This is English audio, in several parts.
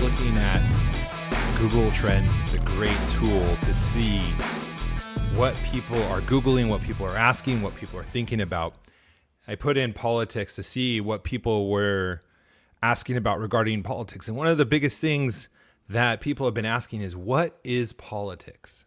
was looking at Google Trends. It's a great tool to see what people are Googling, what people are asking, what people are thinking about. I put in politics to see what people were asking about regarding politics. And one of the biggest things that people have been asking is, what is politics?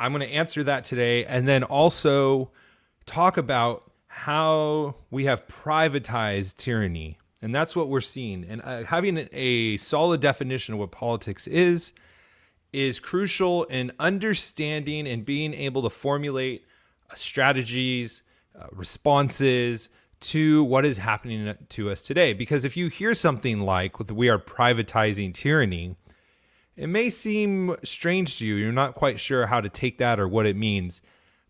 I'm going to answer that today, and then also talk about how we have privatized tyranny. And that's what we're seeing. And having a solid definition of what politics is crucial in understanding and being able to formulate strategies, responses to what is happening to us today. Because if you hear something like, we are privatizing tyranny, it may seem strange to you. You're not quite sure how to take that or what it means.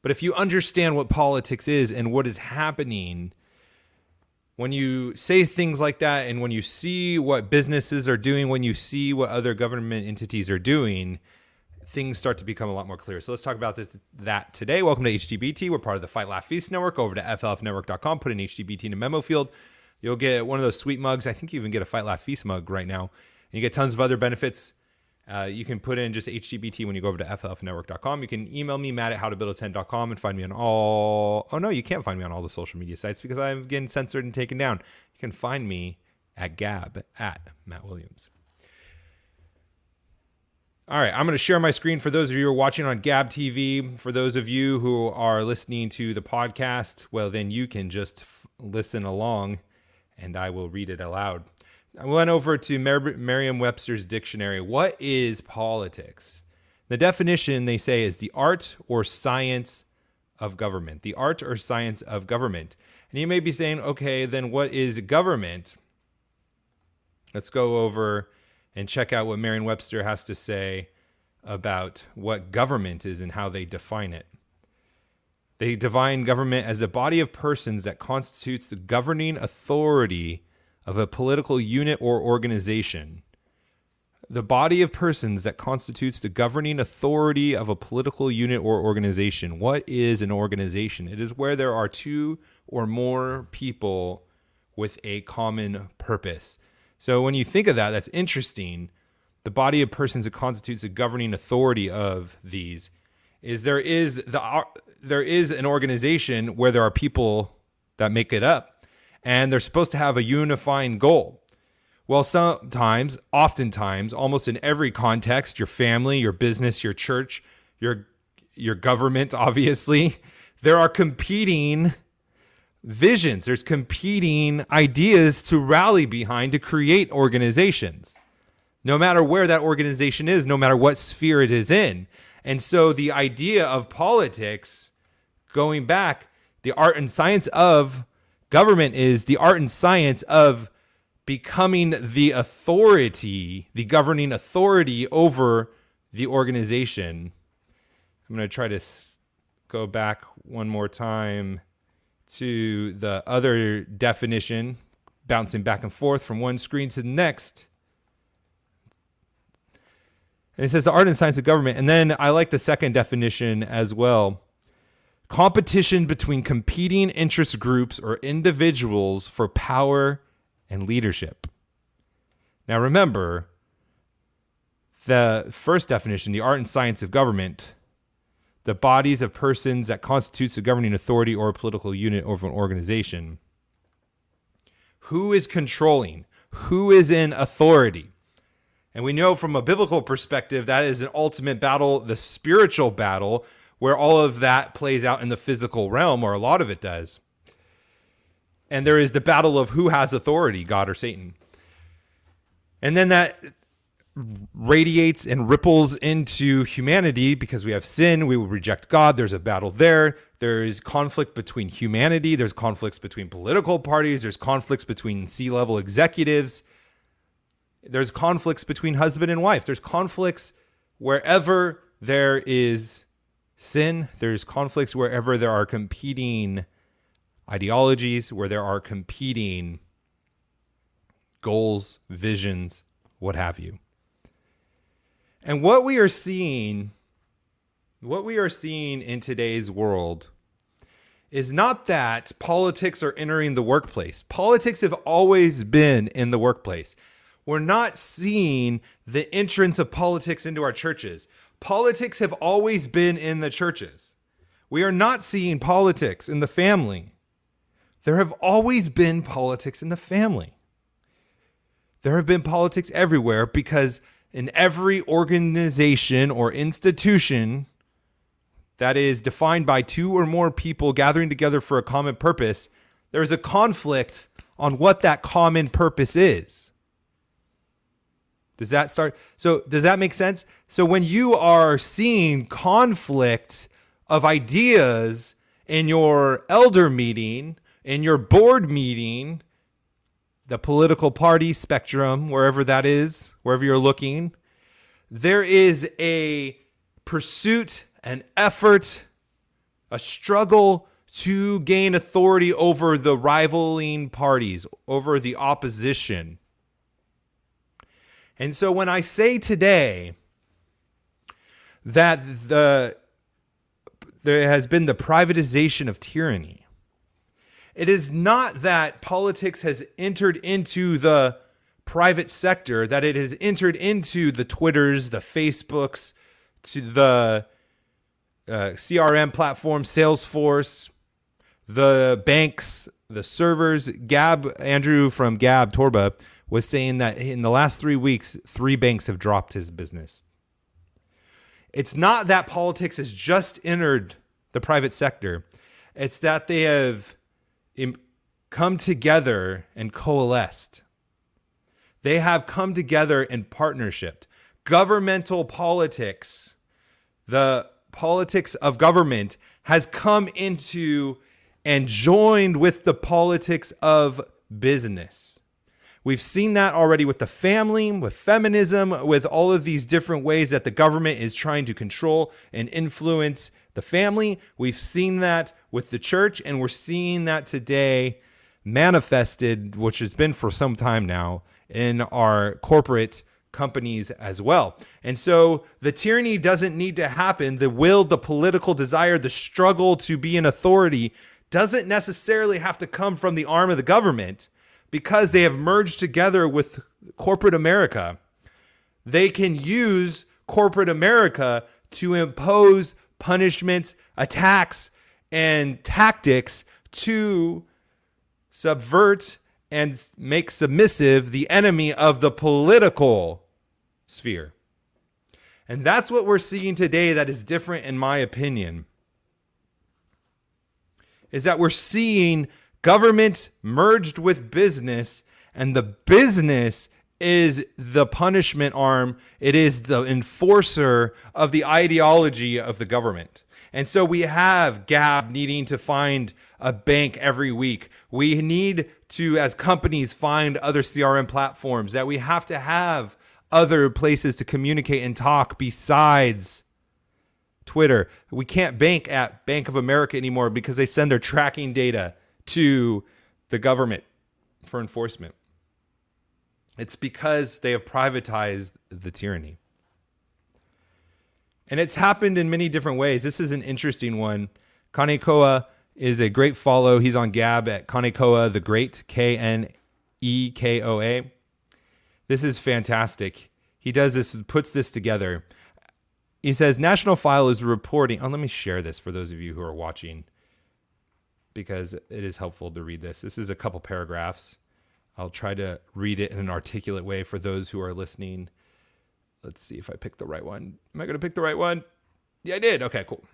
But if you understand what politics is and what is happening, when you say things like that, and when you see what businesses are doing, when you see what other government entities are doing, things start to become a lot more clear. So let's talk about that today. Welcome to HTBT. We're part of the Fight Laugh Feast Network. Over to flfnetwork.com, put in HTBT in a memo field. You'll get one of those sweet mugs. I think you even get a Fight Laugh Feast mug right now. And you get tons of other benefits. You can put in just HTBT when you go over to flfnetwork.com. You can email me, Matt, at howtobuild10.com, and find me on all... Oh, no, you can't find me on all the social media sites because I'm getting censored and taken down. You can find me at Gab, at Matt Williams. All right, I'm going to share my screen for those of you who are watching on Gab TV. For those of you who are listening to the podcast, well, then you can just listen along, and I will read it aloud. I went over to Merriam-Webster's dictionary. What is politics? The definition, they say, is the art or science of government. The art or science of government. And you may be saying, okay, then what is government? Let's go over and check out what Merriam-Webster has to say about what government is and how they define it. They define government as a body of persons that constitutes the governing authority of a political unit or organization. The body of persons that constitutes the governing authority of a political unit or organization. What is an organization? It is where there are two or more people with a common purpose. So when you think of that, that's interesting. The body of persons that constitutes the governing authority of these is there is an organization where there are people that make it up. And they're supposed to have a unifying goal. Well, sometimes, oftentimes, almost in every context, your family, your business, your church, your government, obviously, there are competing visions. There's competing ideas to rally behind to create organizations, no matter where that organization is, no matter what sphere it is in. And so the idea of politics, going back, the art and science of government is the art and science of becoming the authority, the governing authority over the organization. I'm going to try to go back one more time to the other definition, bouncing back and forth from one screen to the next. And it says the art and science of government. And then I like the second definition as well. Competition between competing interest groups or individuals for power and leadership. Now remember, the first definition, the art and science of government, the bodies of persons that constitutes a governing authority or a political unit or an organization. Who is controlling? Who is in authority? And we know from a biblical perspective, that is an ultimate battle, the spiritual battle, where all of that plays out in the physical realm, or a lot of it does. And there is the battle of who has authority, God or Satan. And then that radiates and ripples into humanity because we have sin, we will reject God, there's a battle there. There is conflict between humanity, there's conflicts between political parties, there's conflicts between C-level executives, there's conflicts between husband and wife, there's conflicts wherever there is sin, there's conflicts wherever there are competing ideologies, where there are competing goals, visions, what have you. And what we are seeing in today's world is not that politics are entering the workplace. Politics have always been in the workplace. We're not seeing the entrance of politics into our churches. Politics have always been in the churches. We are not seeing politics in the family. There have always been politics in the family. There have been politics everywhere because in every organization or institution that is defined by two or more people gathering together for a common purpose, there is a conflict on what that common purpose is. Does that start? So does that make sense? So when you are seeing conflict of ideas in your elder meeting, in your board meeting, the political party spectrum, wherever that is, wherever you're looking, there is a pursuit, an effort, a struggle to gain authority over the rivaling parties, over the opposition. And so when I say today that there has been the privatization of tyranny, it is not that politics has entered into the private sector, that it has entered into the Twitters, the Facebooks, to the CRM platform, Salesforce, the banks, the servers. Andrew from Gab Torba was saying that in the last 3 weeks, 3 banks have dropped his business. It's not that politics has just entered the private sector. It's that they have come together and coalesced. They have come together in partnership. Governmental politics, the politics of government, has come into and joined with the politics of business. We've seen that already with the family, with feminism, with all of these different ways that the government is trying to control and influence the family. We've seen that with the church, and we're seeing that today manifested, which has been for some time now, in our corporate companies as well. And so the tyranny doesn't need to happen. The will, the political desire, the struggle to be an authority doesn't necessarily have to come from the arm of the government. Because they have merged together with corporate America, they can use corporate America to impose punishments, attacks, and tactics to subvert and make submissive the enemy of the political sphere. And that's what we're seeing today that is different, in my opinion, is that we're seeing government merged with business, and the business is the punishment arm. It is the enforcer of the ideology of the government. And so we have Gab needing to find a bank every week. We need to, as companies, find other CRM platforms, that we have to have other places to communicate and talk besides Twitter. We can't bank at Bank of America anymore because they send their tracking data to the government for enforcement. It's because they have privatized the tyranny. And it's happened in many different ways. This is an interesting one. Kanekoa is a great follow. He's on Gab at Kanekoa the Great, K-N-E-K-O-A. This is fantastic. He does this, puts this together. He says, National File is reporting. Oh, let me share this for those of you who are watching, because it is helpful to read this. This is a couple paragraphs. I'll try to read it in an articulate way for those who are listening. Let's see if I picked the right one. Am I going to pick the right one? Yeah, I did. Okay, cool.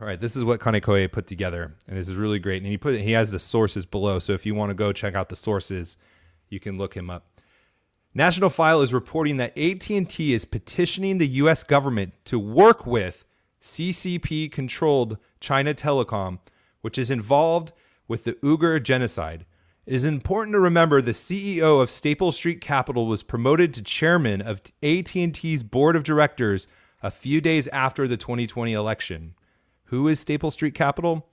All right, this is what Kanekoa put together, and this is really great. And he has the sources below, so if you want to go check out the sources, you can look him up. National File is reporting that AT&T is petitioning the U.S. government to work with CCP-controlled China Telecom, which is involved with the Uyghur genocide. It is important to remember the CEO of Staple Street Capital was promoted to chairman of AT&T's board of directors a few days after the 2020 election. Who is Staple Street Capital?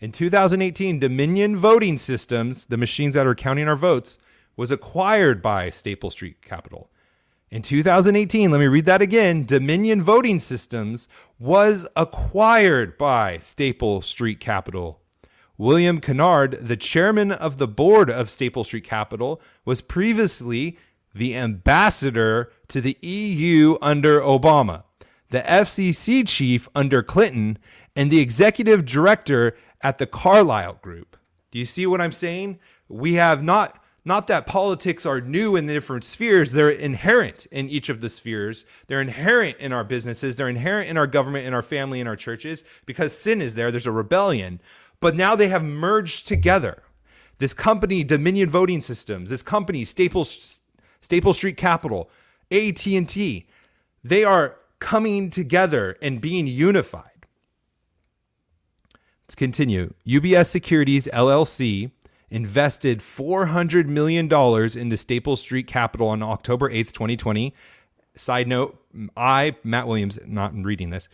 In 2018, Dominion Voting Systems, the machines that are counting our votes, was acquired by Staple Street Capital. In 2018, let me read that again, Dominion Voting Systems was acquired by Staple Street Capital. William Kennard, the chairman of the board of Staple Street Capital, was previously the ambassador to the EU under Obama, the FCC chief under Clinton, and the executive director at the Carlyle Group. Do you see what I'm saying? We have not that politics are new in the different spheres. They're inherent in each of the spheres. They're inherent in our businesses. They're inherent in our government, in our family, in our churches, because sin is there. There's a rebellion. But now they have merged together. This company, Dominion Voting Systems, this company, Staple Street Capital, AT&T, they are coming together and being unified. Let's continue. UBS Securities LLC invested $400 million into Staple Street Capital on October 8th, 2020. Side note, I, Matt Williams, not reading this,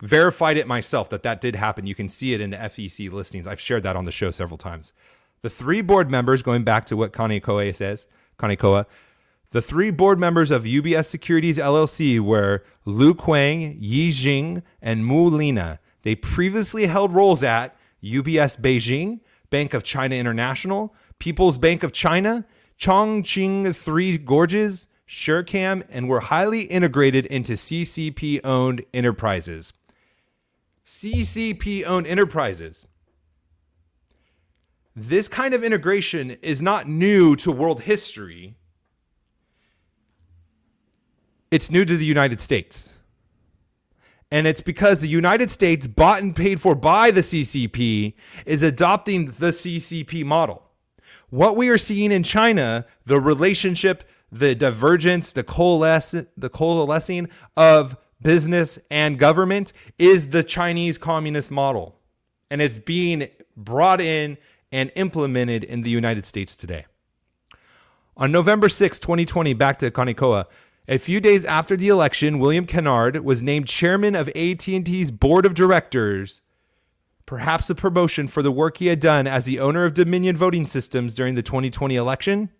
verified it myself that did happen. You can see it in the FEC listings. I've shared that on the show several times. The three board members, going back to what Kanekoa says, the three board members of UBS Securities LLC were Liu Quang, Yi Jing, and Mu Lina. They previously held roles at UBS Beijing, Bank of China International, People's Bank of China, Chongqing Three Gorges, Shercam, and were highly integrated into CCP-owned enterprises. CCP-owned enterprises. This kind of integration is not new to world history. It's new to the United States. And it's because the United States, bought and paid for by the CCP, is adopting the CCP model. What we are seeing in China, the relationship, the divergence, the coalescing of business and government is the Chinese communist model. And it's being brought in and implemented in the United States today. On November 6, 2020, back to Kanekoa, a few days after the election, William Kennard was named chairman of AT&T's board of directors, perhaps a promotion for the work he had done as the owner of Dominion Voting Systems during the 2020 election?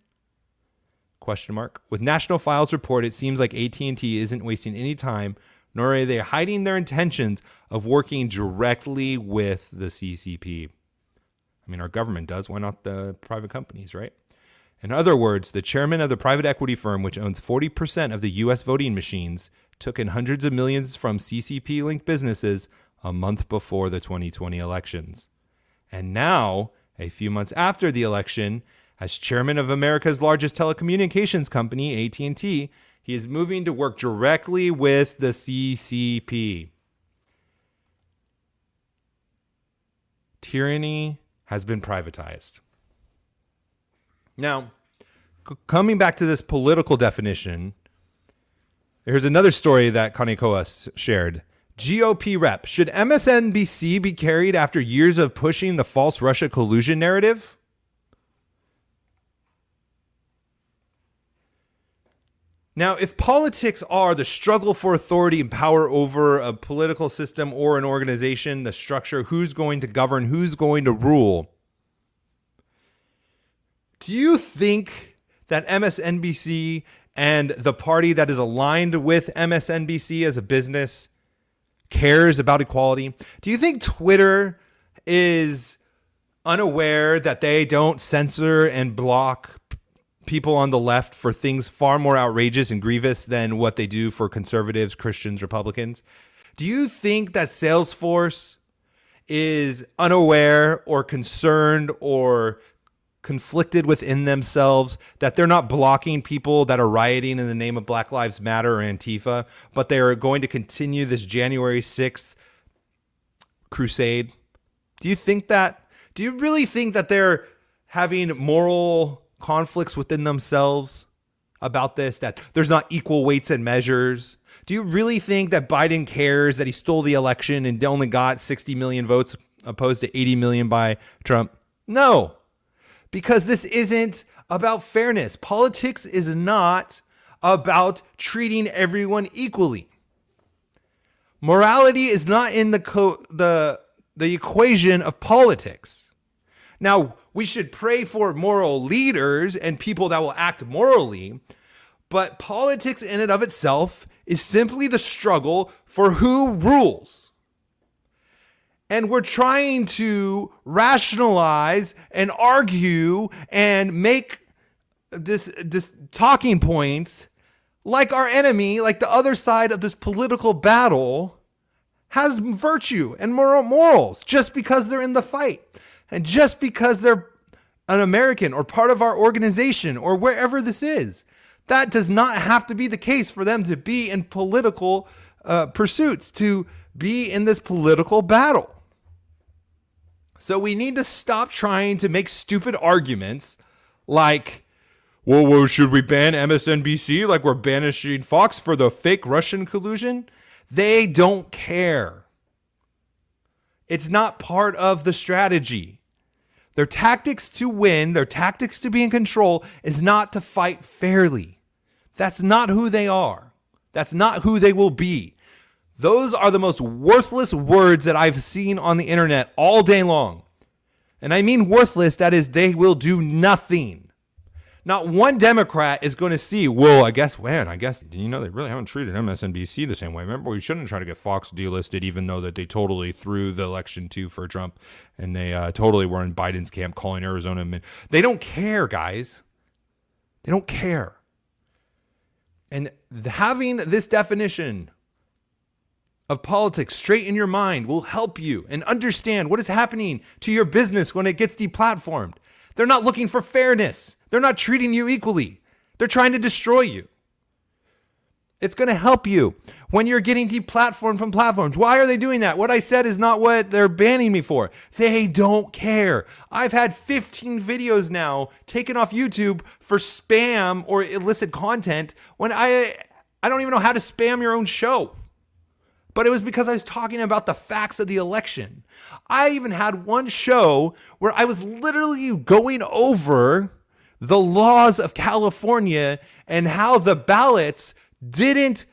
With National File's report, it seems like AT&T isn't wasting any time, nor are they hiding their intentions of working directly with the CCP. I mean, our government does. Why not the private companies, right? In other words, the chairman of the private equity firm, which owns 40% of the U.S. voting machines, took in hundreds of millions from CCP-linked businesses a month before the 2020 elections. And now, a few months after the election, as chairman of America's largest telecommunications company, AT&T, he is moving to work directly with the CCP. Tyranny has been privatized. Now, coming back to this political definition, here's another story that Kanekoa shared. GOP rep, should MSNBC be carried after years of pushing the false Russia collusion narrative? Now, if politics are the struggle for authority and power over a political system or an organization, the structure, who's going to govern, who's going to rule, do you think that MSNBC and the party that is aligned with MSNBC as a business cares about equality? Do you think Twitter is unaware that they don't censor and block people on the left for things far more outrageous and grievous than what they do for conservatives, Christians, Republicans? Do you think that Salesforce is unaware or concerned or conflicted within themselves that they're not blocking people that are rioting in the name of Black Lives Matter or Antifa, but they are going to continue this January 6th crusade? Do you think that? Do you really think that they're having moral conflicts within themselves about this, that there's not equal weights and measures? Do you really think that Biden cares that he stole the election and only got 60 million votes opposed to 80 million by Trump? No. Because this isn't about fairness. Politics is not about treating everyone equally. Morality is not in the equation of politics. Now, we should pray for moral leaders and people that will act morally, but politics in and of itself is simply the struggle for who rules. And we're trying to rationalize and argue and make this talking points like our enemy, like the other side of this political battle has virtue and morals just because they're in the fight. And just because they're an American or part of our organization or wherever this is, that does not have to be the case for them to be in political pursuits, to be in this political battle. So we need to stop trying to make stupid arguments like, well, should we ban MSNBC like we're banishing Fox for the fake Russian collusion? They don't care. It's not part of the strategy. Their tactics to win, their tactics to be in control is not to fight fairly. That's not who they are. That's not who they will be. Those are the most worthless words that I've seen on the internet all day long. And I mean worthless, that is, they will do nothing. Not one Democrat is going to see, well, I guess, you know, they really haven't treated MSNBC the same way. Remember, we shouldn't try to get Fox delisted, even though that they totally threw the election too for Trump. And they totally were in Biden's camp calling Arizona. They don't care, guys. They don't care. And having this definition of politics straight in your mind will help you and understand what is happening to your business when it gets deplatformed. They're not looking for fairness. They're not treating you equally. They're trying to destroy you. It's going to help you when you're getting deplatformed from platforms. Why are they doing that? What I said is not what they're banning me for. They don't care. I've had 15 videos now taken off YouTube for spam or illicit content when I don't even know how to spam your own show. But it was because I was talking about the facts of the election. I even had one show where I was literally going over the laws of California and how the ballots didn't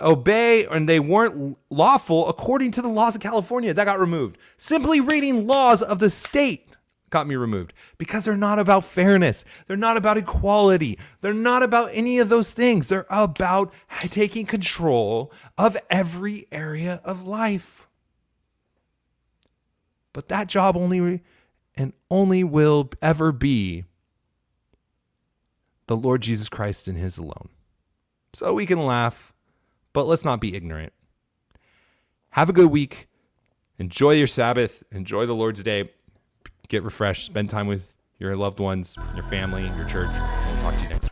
obey and they weren't lawful according to the laws of California. That got removed. Simply reading laws of the state got me removed because they're not about fairness. They're not about equality. They're not about any of those things. They're about taking control of every area of life. But that job only will ever be the Lord Jesus Christ and his alone. So we can laugh, but let's not be ignorant. Have a good week. Enjoy your Sabbath. Enjoy the Lord's Day. Get refreshed. Spend time with your loved ones, your family, your church. We'll talk to you next week.